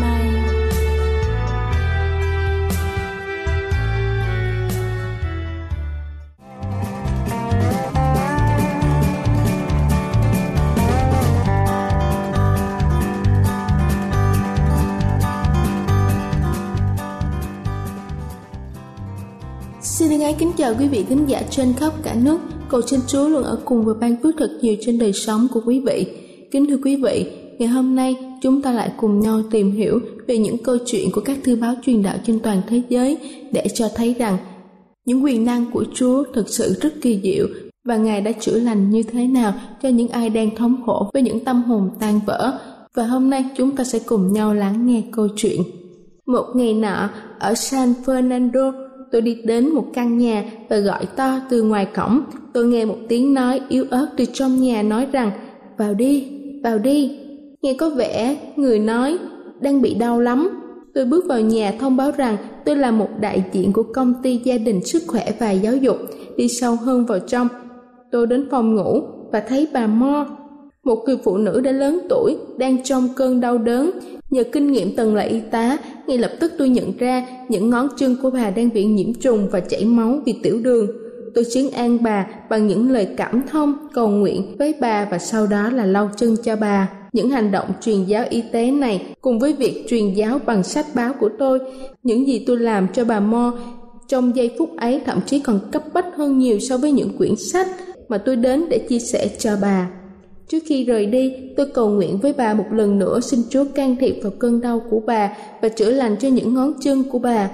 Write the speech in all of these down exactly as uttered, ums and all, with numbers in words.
nay. Xin ái kính chào quý vị thính giả trên khắp cả nước. Cầu xin Chúa luôn ở cùng và ban phước thật nhiều trên đời sống của quý vị. Kính thưa quý vị, ngày hôm nay chúng ta lại cùng nhau tìm hiểu về những câu chuyện của các thư báo truyền đạo trên toàn thế giới để cho thấy rằng những quyền năng của Chúa thực sự rất kỳ diệu, và Ngài đã chữa lành như thế nào cho những ai đang thống khổ với những tâm hồn tan vỡ. Và hôm nay chúng ta sẽ cùng nhau lắng nghe câu chuyện. Một ngày nọ ở San Fernando, tôi đi đến một căn nhà và gọi to từ ngoài cổng. Tôi nghe một tiếng nói yếu ớt từ trong nhà nói rằng: "Vào đi, vào đi." Nghe có vẻ người nói đang bị đau lắm. Tôi bước vào nhà thông báo rằng tôi là một đại diện của công ty gia đình, sức khỏe và giáo dục. Đi sâu hơn vào trong, tôi đến phòng ngủ và thấy bà Mo, một người phụ nữ đã lớn tuổi, đang trong cơn đau đớn. Nhờ kinh nghiệm từng là y tá, ngay lập tức tôi nhận ra những ngón chân của bà đang bị nhiễm trùng và chảy máu vì tiểu đường. Tôi trấn an bà bằng những lời cảm thông, cầu nguyện với bà và sau đó là lau chân cho bà. Những hành động truyền giáo y tế này cùng với việc truyền giáo bằng sách báo của tôi, những gì tôi làm cho bà Mo trong giây phút ấy thậm chí còn cấp bách hơn nhiều so với những quyển sách mà tôi đến để chia sẻ cho bà. Trước khi rời đi, tôi cầu nguyện với bà một lần nữa, xin Chúa can thiệp vào cơn đau của bà và chữa lành cho những ngón chân của bà.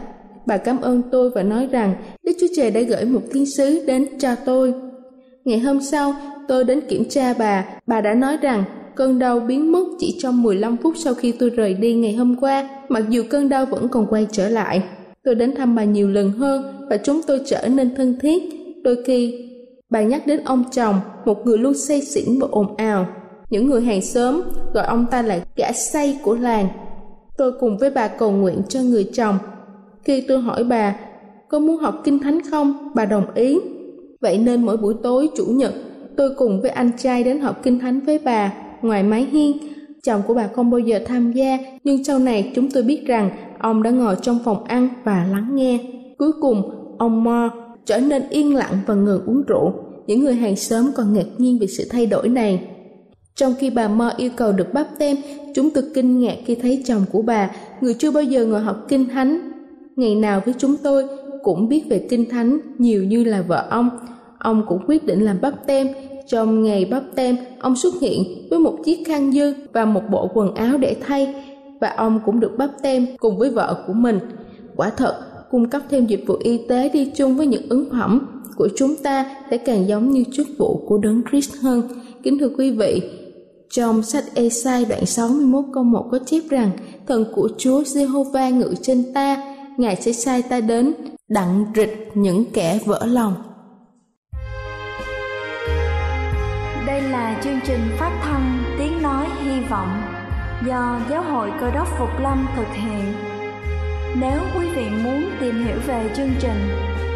Bà cảm ơn tôi và nói rằng Đức Chúa Trời đã gửi một thiên sứ đến cho tôi. Ngày hôm sau, tôi đến kiểm tra bà. Bà đã nói rằng cơn đau biến mất chỉ trong mười lăm phút sau khi tôi rời đi ngày hôm qua, mặc dù cơn đau vẫn còn quay trở lại. Tôi đến thăm bà nhiều lần hơn và chúng tôi trở nên thân thiết. Đôi khi bà nhắc đến ông chồng, một người luôn say xỉn và ồn ào. Những người hàng xóm gọi ông ta là gã say của làng. Tôi cùng với bà cầu nguyện cho người chồng. Khi tôi hỏi bà có muốn học kinh thánh không, bà đồng ý. Vậy nên mỗi buổi tối chủ nhật, tôi cùng với anh trai đến học kinh thánh với bà ngoài mái hiên. Chồng của bà không bao giờ tham gia, nhưng sau này chúng tôi biết rằng ông đã ngồi trong phòng ăn và lắng nghe. Cuối cùng, ông Mo trở nên yên lặng và ngừng uống rượu. Những người hàng xóm còn ngạc nhiên về sự thay đổi này. Trong khi bà Mo yêu cầu được báp têm, chúng tôi kinh ngạc khi thấy chồng của bà, người chưa bao giờ ngồi học kinh thánh ngày nào với chúng tôi, cũng biết về kinh thánh nhiều như là vợ ông. Ông cũng quyết định làm báp têm. Trong ngày báp têm, ông xuất hiện với một chiếc khăn dư và một bộ quần áo để thay, và ông cũng được báp têm cùng với vợ của mình. Quả thật, cung cấp thêm dịch vụ y tế đi chung với những ứng phẩm của chúng ta sẽ càng giống như chức vụ của Đấng Christ hơn. Kính thưa quý vị, trong sách Ê-sai đoạn sáu mươi mốt câu một có chép rằng: "Thần của Chúa Giê-hô-va ngự trên ta, Ngài sẽ sai ta đến đặng rịch những kẻ vỡ lòng." Đây là chương trình phát thanh Tiếng Nói Hy Vọng do Giáo hội Cơ Đốc Phục Lâm thực hiện. Nếu quý vị muốn tìm hiểu về chương trình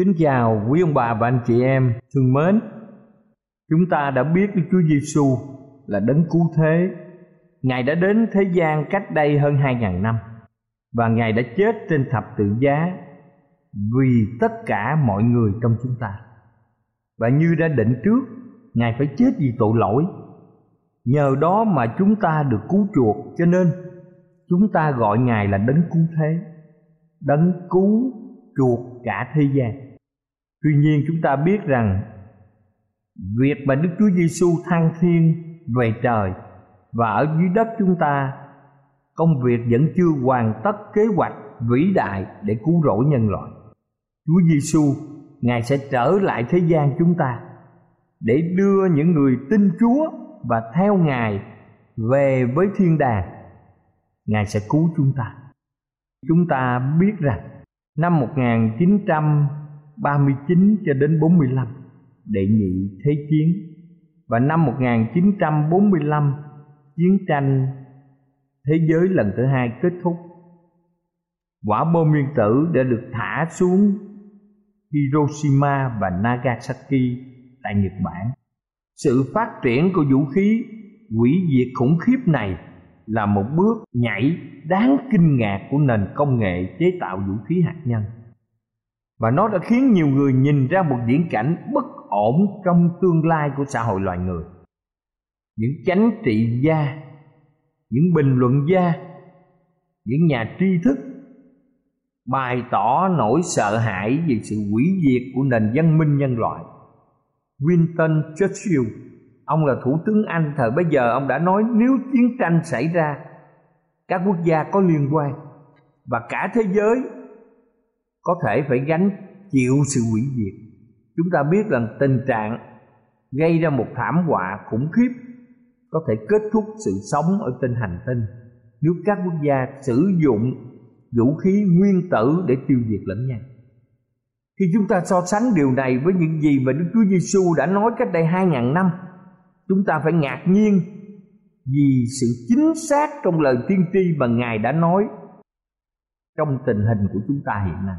Kính chào quý ông bà và anh chị em thương mến. Chúng ta đã biết Đức Chúa Giêsu là đấng cứu thế. Ngài đã đến thế gian cách đây hơn hai nghìn năm, và Ngài đã chết trên thập tự giá vì tất cả mọi người trong chúng ta. Và như đã định trước, Ngài phải chết vì tội lỗi. Nhờ đó mà chúng ta được cứu chuộc, cho nên chúng ta gọi Ngài là đấng cứu thế, đấng cứu chuộc cả thế gian. Tuy nhiên, chúng ta biết rằng việc mà Đức Chúa Giêsu thăng thiên về trời và ở dưới đất chúng ta, công việc vẫn chưa hoàn tất kế hoạch vĩ đại để cứu rỗi nhân loại. Chúa Giêsu, Ngài sẽ trở lại thế gian chúng ta để đưa những người tin Chúa và theo Ngài về với thiên đàng. Ngài sẽ cứu chúng ta. Chúng ta biết rằng năm một nghìn chín trăm ba mươi chín cho đến bốn mươi lăm, đệ nhị thế chiến, và năm một nghìn chín trăm bốn mươi lăm, chiến tranh thế giới lần thứ hai kết thúc. Quả bom nguyên tử đã được thả xuống Hiroshima và Nagasaki tại Nhật Bản. Sự phát triển của vũ khí hủy diệt khủng khiếp này là một bước nhảy đáng kinh ngạc của nền công nghệ chế tạo vũ khí hạt nhân. Và nó đã khiến nhiều người nhìn ra một viễn cảnh bất ổn trong tương lai của xã hội loài người. Những chánh trị gia, những bình luận gia, những nhà tri thức bày tỏ nỗi sợ hãi về sự hủy diệt của nền văn minh nhân loại. Winston Churchill, ông là thủ tướng Anh thời bấy giờ, ông đã nói nếu chiến tranh xảy ra, các quốc gia có liên quan và cả thế giới có thể phải gánh chịu sự hủy diệt. Chúng ta biết rằng tình trạng gây ra một thảm họa khủng khiếp có thể kết thúc sự sống ở trên hành tinh nếu các quốc gia sử dụng vũ khí nguyên tử để tiêu diệt lẫn nhau. Khi chúng ta so sánh điều này với những gì mà Đức Chúa Giêsu đã nói cách đây hai nghìn năm, chúng ta phải ngạc nhiên vì sự chính xác trong lời tiên tri mà Ngài đã nói trong tình hình của chúng ta hiện nay.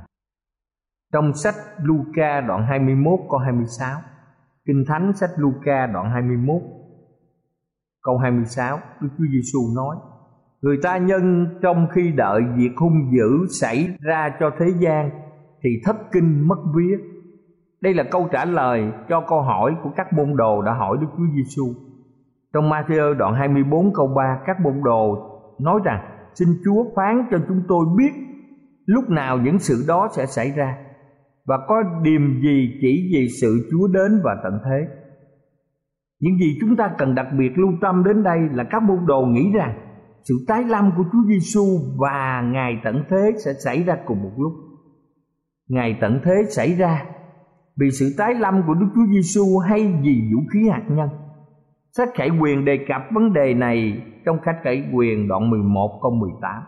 Trong sách Luca đoạn hai mươi mốt câu hai mươi sáu, Kinh Thánh sách Luca đoạn hai mươi mốt câu hai mươi sáu, Đức Chúa Giêsu nói: người ta nhân trong khi đợi việc hung dữ xảy ra cho thế gian thì thất kinh mất vía. Đây là câu trả lời cho câu hỏi của các môn đồ đã hỏi Đức Chúa Giêsu. Trong Ma-thi-ơ đoạn hai mươi bốn câu ba, các môn đồ nói rằng: xin Chúa phán cho chúng tôi biết lúc nào những sự đó sẽ xảy ra, và có điềm gì chỉ vì sự Chúa đến và tận thế. Những gì chúng ta cần đặc biệt lưu tâm đến đây là các môn đồ nghĩ rằng sự tái lâm của Chúa Giêsu và Ngày tận thế sẽ xảy ra cùng một lúc. Ngày tận thế xảy ra vì sự tái lâm của Đức Chúa Giêsu hay vì vũ khí hạt nhân? Sách Khải Quyền đề cập vấn đề này trong sách Khải Quyền đoạn mười một câu mười tám.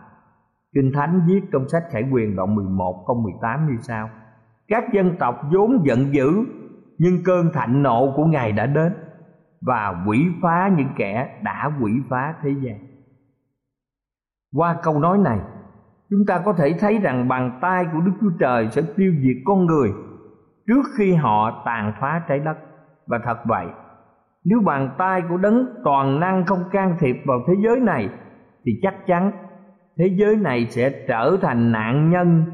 Kinh Thánh viết trong sách Khải Quyền đoạn mười một câu mười tám như sau: các dân tộc vốn giận dữ, nhưng cơn thạnh nộ của Ngài đã đến và quỷ phá những kẻ đã quỷ phá thế gian. Qua câu nói này, chúng ta có thể thấy rằng bàn tay của Đức Chúa Trời sẽ tiêu diệt con người trước khi họ tàn phá trái đất. Và thật vậy, nếu bàn tay của Đấng toàn năng không can thiệp vào thế giới này, thì chắc chắn thế giới này sẽ trở thành nạn nhân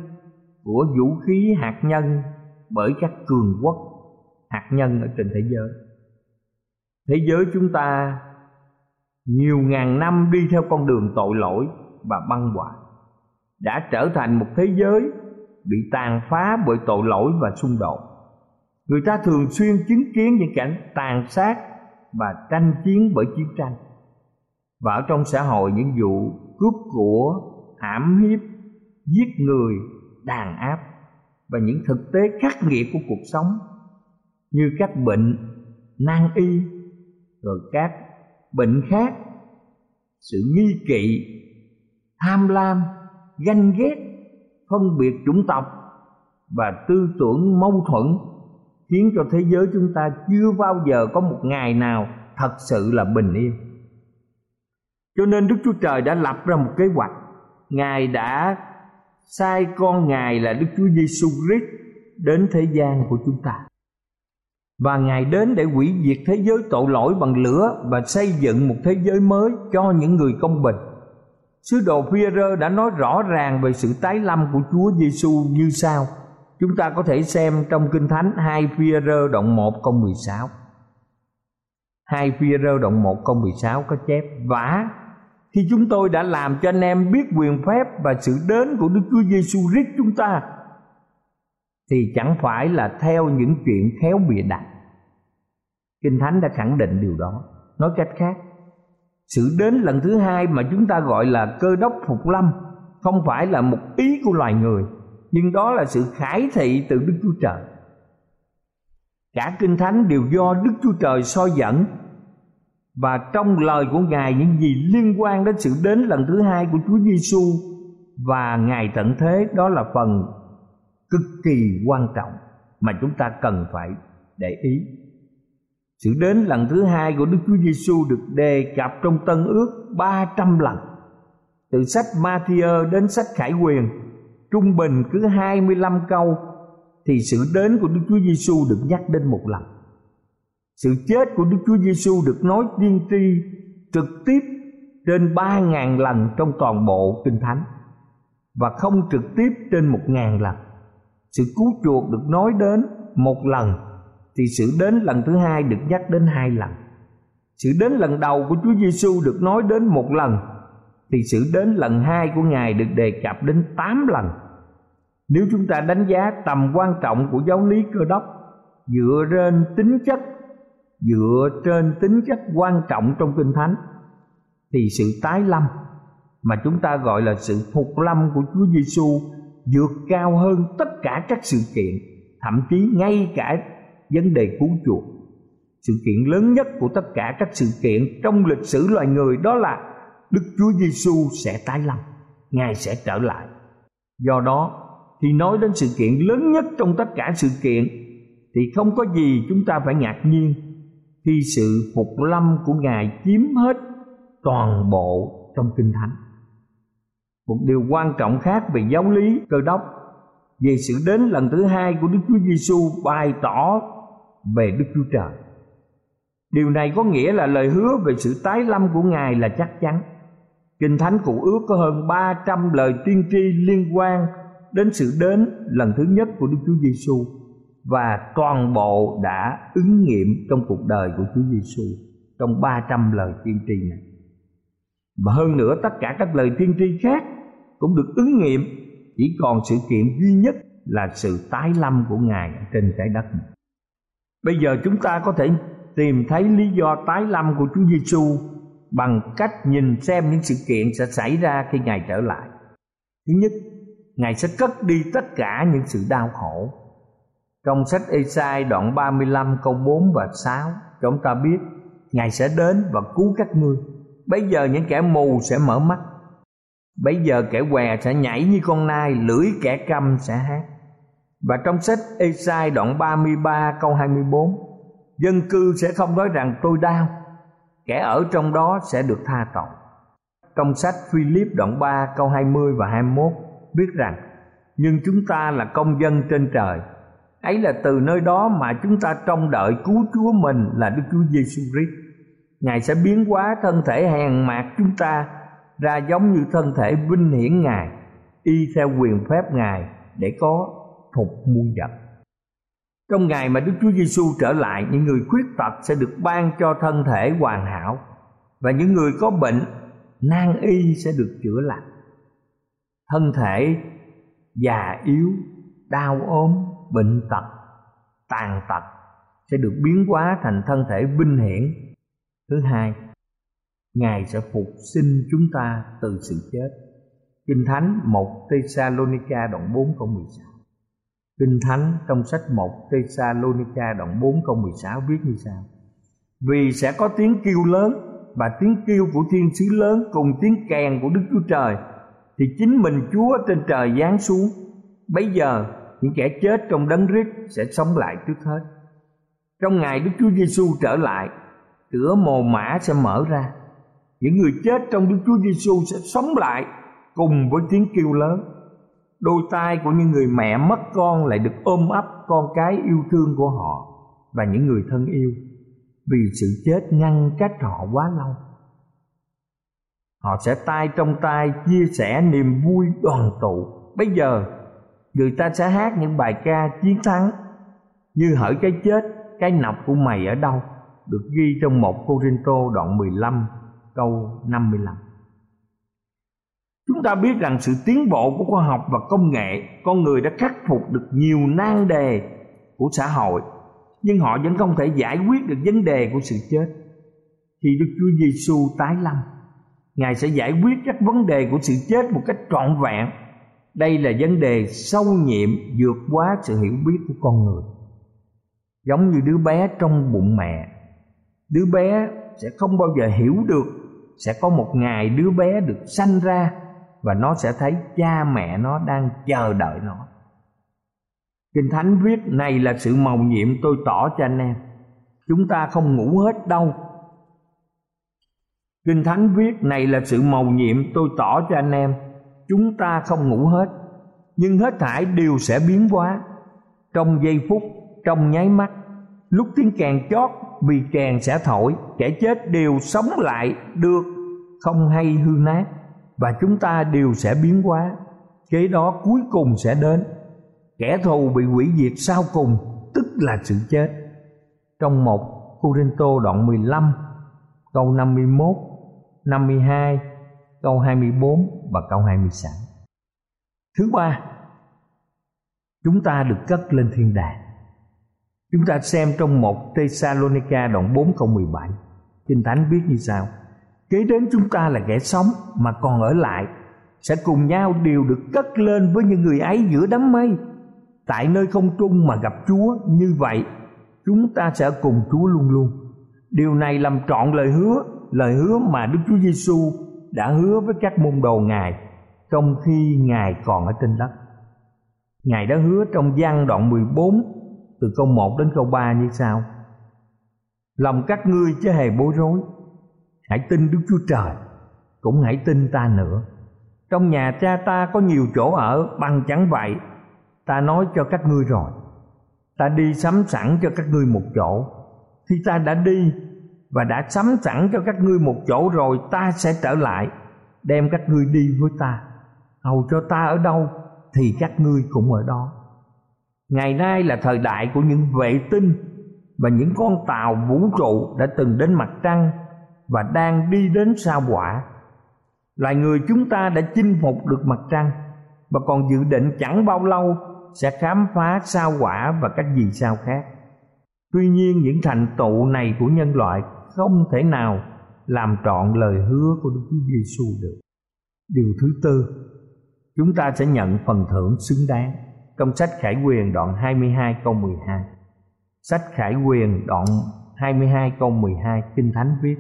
của vũ khí hạt nhân bởi các cường quốc hạt nhân ở trên thế giới. Thế giới chúng ta nhiều ngàn năm đi theo con đường tội lỗi và băng hoại đã trở thành một thế giới bị tàn phá bởi tội lỗi và xung đột. Người ta thường xuyên chứng kiến những cảnh tàn sát và tranh chiến bởi chiến tranh. Và ở trong xã hội, những vụ cướp của, hãm hiếp, giết người, đàn áp và những thực tế khắc nghiệt của cuộc sống như các bệnh nan y rồi các bệnh khác, sự nghi kỵ, tham lam, ganh ghét, phân biệt chủng tộc và tư tưởng mâu thuẫn khiến cho thế giới chúng ta chưa bao giờ có một ngày nào thật sự là bình yên. Cho nên Đức Chúa Trời đã lập ra một kế hoạch. Ngài đã sai con Ngài là Đức Chúa Giêsu Christ đến thế gian của chúng ta, và Ngài đến để hủy diệt thế giới tội lỗi bằng lửa và xây dựng một thế giới mới cho những người công bình. Sứ đồ Phi-e-rơ đã nói rõ ràng về sự tái lâm của Chúa Giêsu như sau. Chúng ta có thể xem trong Kinh Thánh hai Phi-e-rơ đoạn một câu mười sáu. hai Phi-e-rơ đoạn một câu mười sáu có chép: vả khi chúng tôi đã làm cho anh em biết quyền phép và sự đến của Đức Chúa Giêsu Christ chúng ta, thì chẳng phải là theo những chuyện khéo bịa đặt. Kinh Thánh đã khẳng định điều đó. Nói cách khác, sự đến lần thứ hai mà chúng ta gọi là Cơ Đốc Phục Lâm không phải là một ý của loài người, nhưng đó là sự khải thị từ Đức Chúa Trời. Cả Kinh Thánh đều do Đức Chúa Trời soi dẫn, và trong lời của Ngài những gì liên quan đến sự đến lần thứ hai của Chúa Giêsu và Ngài tận thế, đó là phần cực kỳ quan trọng mà chúng ta cần phải để ý. Sự đến lần thứ hai của Đức Chúa Giêsu được đề cập trong Tân Ước ba trăm lần. Từ sách Ma-thi-ơ đến sách Khải Quyền, trung bình cứ hai mươi lăm câu thì sự đến của Đức Chúa Giêsu được nhắc đến một lần. Sự chết của Đức Chúa Giêsu được nói tiên tri trực tiếp trên ba ngàn lần trong toàn bộ Kinh Thánh và không trực tiếp trên một ngàn lần. Sự cứu chuộc được nói đến một lần thì sự đến lần thứ hai được nhắc đến hai lần. Sự đến lần đầu của Chúa Giêsu được nói đến một lần thì sự đến lần hai của Ngài được đề cập đến tám lần. Nếu chúng ta đánh giá tầm quan trọng của giáo lý Cơ Đốc dựa trên tính chất dựa trên tính chất quan trọng trong Kinh Thánh thì sự tái lâm mà chúng ta gọi là sự phục lâm của Chúa Giêsu vượt cao hơn tất cả các sự kiện, thậm chí ngay cả vấn đề cứu chuộc. Sự kiện lớn nhất của tất cả các sự kiện trong lịch sử loài người đó là Đức Chúa Giêsu sẽ tái lâm, Ngài sẽ trở lại. Do đó, khi nói đến sự kiện lớn nhất trong tất cả sự kiện thì không có gì chúng ta phải ngạc nhiên khi sự phục lâm của Ngài chiếm hết toàn bộ trong Kinh Thánh. Một điều quan trọng khác về giáo lý Cơ Đốc về sự đến lần thứ hai của Đức Chúa Giêsu bày tỏ về Đức Chúa Trời. Điều này có nghĩa là lời hứa về sự tái lâm của Ngài là chắc chắn. Kinh Thánh Cựu Ước có hơn ba trăm lời tiên tri liên quan đến sự đến lần thứ nhất của Đức Chúa Giêsu và toàn bộ đã ứng nghiệm trong cuộc đời của Chúa Giêsu trong ba trăm lời tiên tri này. Và hơn nữa, tất cả các lời tiên tri khác cũng được ứng nghiệm, chỉ còn sự kiện duy nhất là sự tái lâm của Ngài trên trái đất này. Bây giờ chúng ta có thể tìm thấy lý do tái lâm của Chúa Giêsu bằng cách nhìn xem những sự kiện sẽ xảy ra khi Ngài trở lại. Thứ nhất, Ngài sẽ cất đi tất cả những sự đau khổ. Trong sách Ê-sai đoạn ba mươi lăm câu bốn và sáu, chúng ta biết Ngài sẽ đến và cứu các ngươi. Bây giờ những kẻ mù sẽ mở mắt, bây giờ kẻ què sẽ nhảy như con nai, lưỡi kẻ câm sẽ hát. Và trong sách Ê-sai đoạn ba mươi ba câu hai mươi bốn, dân cư sẽ không nói rằng tôi đau, kẻ ở trong đó sẽ được tha tội. Trong sách Phi-líp đoạn ba câu hai mươi và hai mươi mốt biết rằng nhưng chúng ta là công dân trên trời, ấy là từ nơi đó mà chúng ta trông đợi cứu Chúa mình là Đức Chúa Giêsu Christ. Ngài sẽ biến hóa thân thể hèn mạt chúng ta ra giống như thân thể vinh hiển Ngài, y theo quyền phép Ngài để có phục muôn vật. Trong ngày mà Đức Chúa Giêsu trở lại, những người khuyết tật sẽ được ban cho thân thể hoàn hảo và những người có bệnh nan y sẽ được chữa lành. Thân thể già yếu, đau ốm, bệnh tật, tàn tật sẽ được biến hóa thành thân thể vinh hiển. Thứ hai, Ngài sẽ phục sinh chúng ta từ sự chết. Kinh Thánh một Tê-sa-lô-ni-ca đoạn bốn câu mười sáu. Kinh Thánh trong sách một Tê-sa-lô-ni-ca đoạn bốn câu mười sáu viết như sau: vì sẽ có tiếng kêu lớn, và tiếng kêu của thiên sứ lớn cùng tiếng kèn của Đức Chúa Trời, thì chính mình Chúa trên trời giáng xuống. Bây giờ những kẻ chết trong Đấng Christ sẽ sống lại trước hết. Trong ngày Đức Chúa Giêsu trở lại, cửa mồ mả sẽ mở ra, những người chết trong Đức Chúa Giêsu sẽ sống lại cùng với tiếng kêu lớn. Đôi tai của những người mẹ mất con lại được ôm ấp con cái yêu thương của họ và những người thân yêu, vì sự chết ngăn cách họ quá lâu. Họ sẽ tay trong tay chia sẻ niềm vui đoàn tụ. Bây giờ người ta sẽ hát những bài ca chiến thắng như hỡi cái chết, cái nọc của mày ở đâu, được ghi trong một Cô-rinh-tô đoạn mười lăm câu năm mươi lăm. Chúng ta biết rằng sự tiến bộ của khoa học và công nghệ, con người đã khắc phục được nhiều nan đề của xã hội, nhưng họ vẫn không thể giải quyết được vấn đề của sự chết. Khi Đức Chúa Giêsu tái lâm, Ngài sẽ giải quyết các vấn đề của sự chết một cách trọn vẹn. Đây là vấn đề sâu nhiệm vượt quá sự hiểu biết của con người. Giống như đứa bé trong bụng mẹ, đứa bé sẽ không bao giờ hiểu được sẽ có một ngày đứa bé được sanh ra và nó sẽ thấy cha mẹ nó đang chờ đợi nó. Kinh Thánh viết: này là sự mầu nhiệm tôi tỏ cho anh em, chúng ta không ngủ hết đâu. Kinh Thánh viết: này là sự mầu nhiệm tôi tỏ cho anh em, chúng ta không ngủ hết, nhưng hết thảy đều sẽ biến hóa trong giây phút, trong nháy mắt. Lúc tiếng kèn chót, vì kèn sẽ thổi, kẻ chết đều sống lại được không hay hư nát, và chúng ta đều sẽ biến hóa. Kế đó cuối cùng sẽ đến. Kẻ thù bị hủy diệt sau cùng, tức là sự chết. Trong một Cô-rinh-tô đoạn mười lăm câu năm mươi mốt, năm mươi hai, câu hai mươi bốn và câu hai mươi sáu. Thứ ba, chúng ta được cất lên thiên đàng. Chúng ta xem trong một Tê-sa-lô-ni-ca đoạn bốn câu mười bảy, Kinh Thánh viết như sau: kế đến chúng ta là kẻ sống mà còn ở lại, sẽ cùng nhau đều được cất lên với những người ấy giữa đám mây, tại nơi không trung mà gặp Chúa. Như vậy chúng ta sẽ cùng Chúa luôn luôn. Điều này làm trọn lời hứa, lời hứa mà Đức Chúa Giêsu đã hứa với các môn đồ Ngài trong khi Ngài còn ở trên đất. Ngài đã hứa trong Giăng đoạn mười bốn từ câu một đến câu ba như sau: lòng các ngươi chớ hề bối rối, hãy tin Đức Chúa Trời, cũng hãy tin ta nữa. Trong nhà Cha ta có nhiều chỗ ở, bằng chẳng vậy ta nói cho các ngươi rồi. Ta đi sắm sẵn cho các ngươi một chỗ. Khi ta đã đi và đã sắm sẵn cho các ngươi một chỗ rồi, ta sẽ trở lại đem các ngươi đi với ta. Hầu cho ta ở đâu thì các ngươi cũng ở đó. Ngày nay là thời đại của những vệ tinh và những con tàu vũ trụ đã từng đến mặt trăng và đang đi đến sao Hỏa. Loài người chúng ta đã chinh phục được mặt trăng và còn dự định chẳng bao lâu sẽ khám phá sao Hỏa và các vì sao khác. Tuy nhiên, những thành tựu này của nhân loại không thể nào làm trọn lời hứa của Đức Chúa Giêsu được. Điều thứ tư, chúng ta sẽ nhận phần thưởng xứng đáng. Trong sách Khải Huyền đoạn hai mươi hai câu mười hai, sách Khải Huyền đoạn hai mươi hai câu mười hai, Kinh Thánh viết: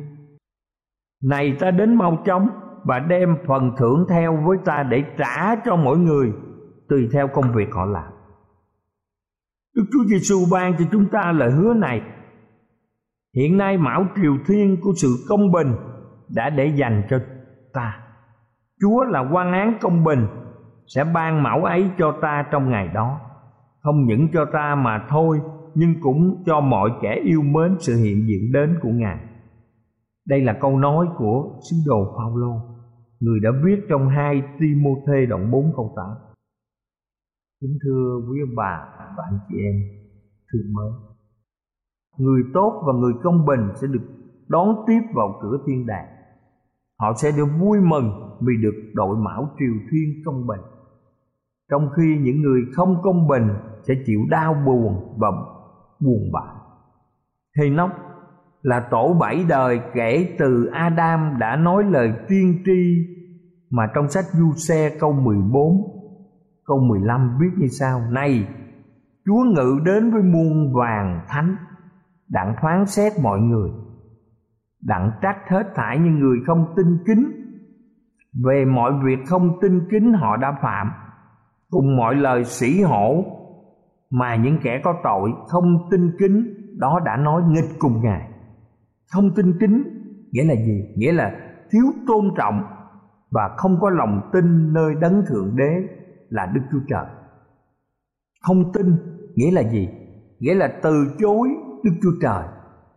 này ta đến mau chóng, và đem phần thưởng theo với ta để trả cho mỗi người tùy theo công việc họ làm. Đức Chúa Giêsu ban cho chúng ta lời hứa này. Hiện nay mão triều thiên của sự công bình đã để dành cho ta. Chúa là quan án công bình, sẽ ban mão ấy cho ta trong ngày đó, không những cho ta mà thôi, nhưng cũng cho mọi kẻ yêu mến sự hiện diện đến của Ngài. Đây là câu nói của sứ đồ Phaolô, người đã viết trong hai Ti-mô-thê đoạn bốn câu tám. Kính thưa quý ông bà và anh chị em thương mến, người tốt và người công bình sẽ được đón tiếp vào cửa thiên đàng. Họ sẽ được vui mừng vì được đội mão triều thiên công bình, trong khi những người không công bình sẽ chịu đau buồn và buồn bã. Hê-nóc là tổ bảy đời kể từ Adam đã nói lời tiên tri mà trong sách Giu-se câu mười bốn câu mười lăm viết như sau: này, Chúa ngự đến với muôn vàng thánh, đặng phán xét mọi người, đặng trách hết thảy những người không tin kính về mọi việc không tin kính họ đã phạm, cùng mọi lời sỉ hổ mà những kẻ có tội không tin kính đó đã nói nghịch cùng Ngài. Không tin kính nghĩa là gì? Nghĩa là thiếu tôn trọng và không có lòng tin nơi đấng thượng đế là Đức Chúa Trời. Không tin nghĩa là gì? Nghĩa là từ chối Đức Chúa Trời,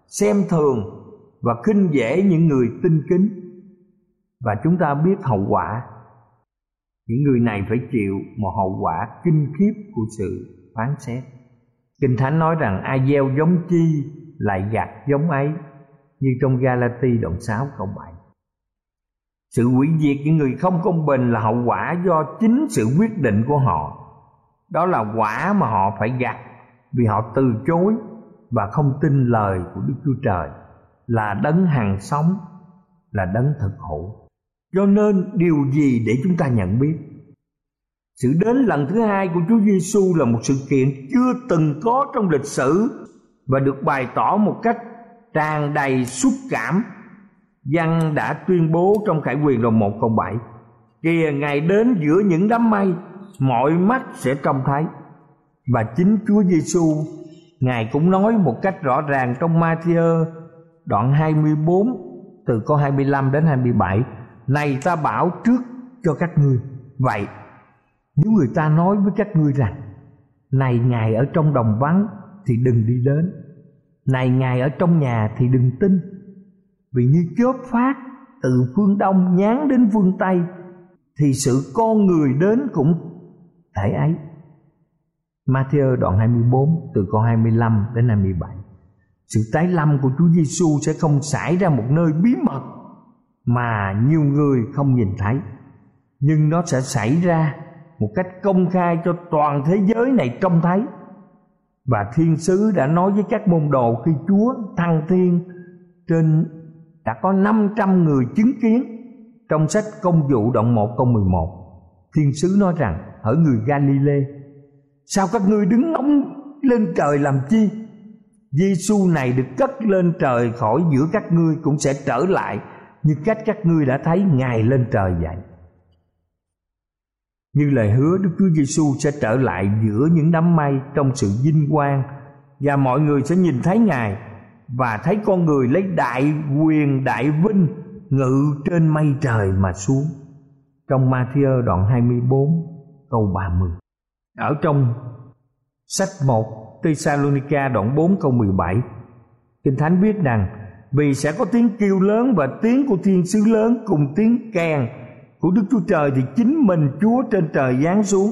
xem thường và khinh dễ những người tin kính. Và chúng ta biết hậu quả, những người này phải chịu một hậu quả kinh khiếp của sự phán xét. Kinh Thánh nói rằng ai gieo giống chi lại gặt giống ấy, như trong Galati đoạn sáu câu bảy. Sự hủy diệt những người không công bình là hậu quả do chính sự quyết định của họ. Đó là quả mà họ phải gặt vì họ từ chối và không tin lời của Đức Chúa Trời là đấng hằng sống, là đấng thực hữu. Cho nên điều gì để chúng ta nhận biết? Sự đến lần thứ hai của Chúa Giêsu là một sự kiện chưa từng có trong lịch sử và được bày tỏ một cách tràn đầy xúc cảm. Giăng đã tuyên bố trong Khải Huyền đoạn một câu bảy: kìa, Ngài đến giữa những đám mây, mọi mắt sẽ trông thấy. Và chính Chúa Giêsu, Ngài cũng nói một cách rõ ràng trong Ma-thi-ơ đoạn hai mươi bốn từ câu hai mươi lăm đến hai mươi bảy: này ta bảo trước cho các ngươi, vậy nếu người ta nói với các ngươi rằng này Ngài ở trong đồng vắng thì đừng đi đến, này Ngài ở trong nhà thì đừng tin. Vì như chớp phát từ phương Đông nhán đến phương Tây, thì sự con người đến cũng thể ấy. Ma-thi-ơ đoạn hai mươi bốn từ câu hai mươi lăm đến hai mươi bảy. Sự tái lâm của Chúa Giêsu sẽ không xảy ra một nơi bí mật mà nhiều người không nhìn thấy, nhưng nó sẽ xảy ra một cách công khai cho toàn thế giới này trông thấy. Và thiên sứ đã nói với các môn đồ khi Chúa thăng thiên trên, đã có năm trăm người chứng kiến. Trong sách Công vụ đoạn một câu mười một, thiên sứ nói rằng: hỡi người Galilê, sao các ngươi đứng ngóng lên trời làm chi? Giêsu này được cất lên trời khỏi giữa các ngươi cũng sẽ trở lại như cách các ngươi đã thấy Ngài lên trời vậy. Như lời hứa, Đức Chúa Giêsu sẽ trở lại giữa những đám mây trong sự vinh quang, và mọi người sẽ nhìn thấy Ngài và thấy con người lấy đại quyền đại vinh ngự trên mây trời mà xuống. Trong Ma-thi-ơ đoạn hai mươi bốn câu ba mươi. Ở trong sách một Tê-sa-lô-ni-ca đoạn bốn câu mười bảy, Kinh Thánh viết rằng: vì sẽ có tiếng kêu lớn và tiếng của thiên sứ lớn cùng tiếng kèn của Đức Chúa Trời, thì chính mình Chúa trên trời giáng xuống.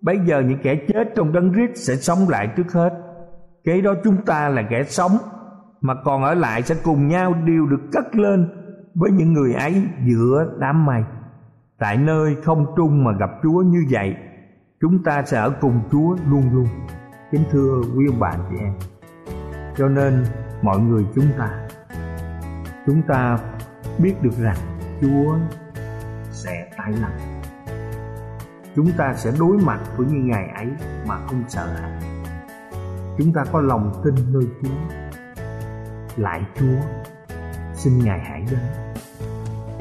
Bây giờ những kẻ chết trong đấng Christ sẽ sống lại trước hết, kế đó chúng ta là kẻ sống mà còn ở lại sẽ cùng nhau đều được cất lên với những người ấy giữa đám mây, tại nơi không trung mà gặp Chúa. Như vậy chúng ta sẽ ở cùng Chúa luôn luôn. Kính thưa quý ông bà chị em, cho nên mọi người chúng ta Chúng ta biết được rằng Chúa sẽ tái lâm. Chúng ta sẽ đối mặt với những ngày ấy mà không sợ hãi. Chúng ta có lòng tin nơi Chúa. Lại Chúa, xin Ngài hãy đến.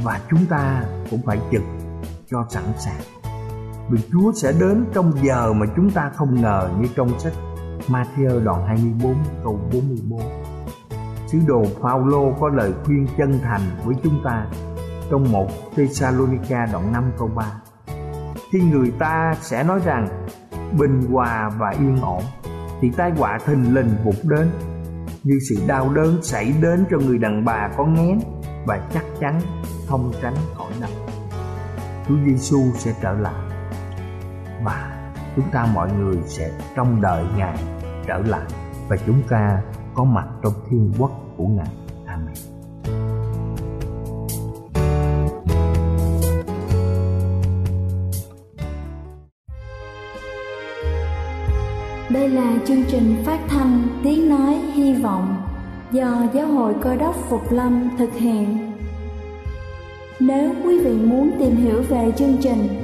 Và chúng ta cũng phải trực cho sẵn sàng, vì Chúa sẽ đến trong giờ mà chúng ta không ngờ, như trong sách Ma-thi-ơ đoạn hai mươi bốn câu bốn mươi bốn. Sứ đồ Phao-lô có lời khuyên chân thành với chúng ta trong một Tê-sa-lô-ni-ca đoạn năm câu ba, khi người ta sẽ nói rằng bình hòa và yên ổn, thì tai họa thình lình vụt đến, như sự đau đớn xảy đến cho người đàn bà có nghén, và chắc chắn không tránh khỏi đâu. Chúa Giêsu sẽ trở lại, và chúng ta mọi người sẽ trông đợi Ngài trở lại, và chúng ta có mặt trong thiên quốc của Ngài. Amen. Đây là chương trình phát thanh Tiếng Nói Hy Vọng do Giáo hội Cơ Đốc Phục Lâm thực hiện. Nếu quý vị muốn tìm hiểu về chương trình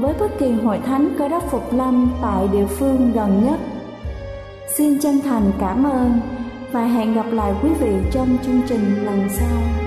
với bất kỳ hội thánh Cơ Đốc Phục Lâm tại địa phương gần nhất. Xin chân thành cảm ơn và hẹn gặp lại quý vị trong chương trình lần sau.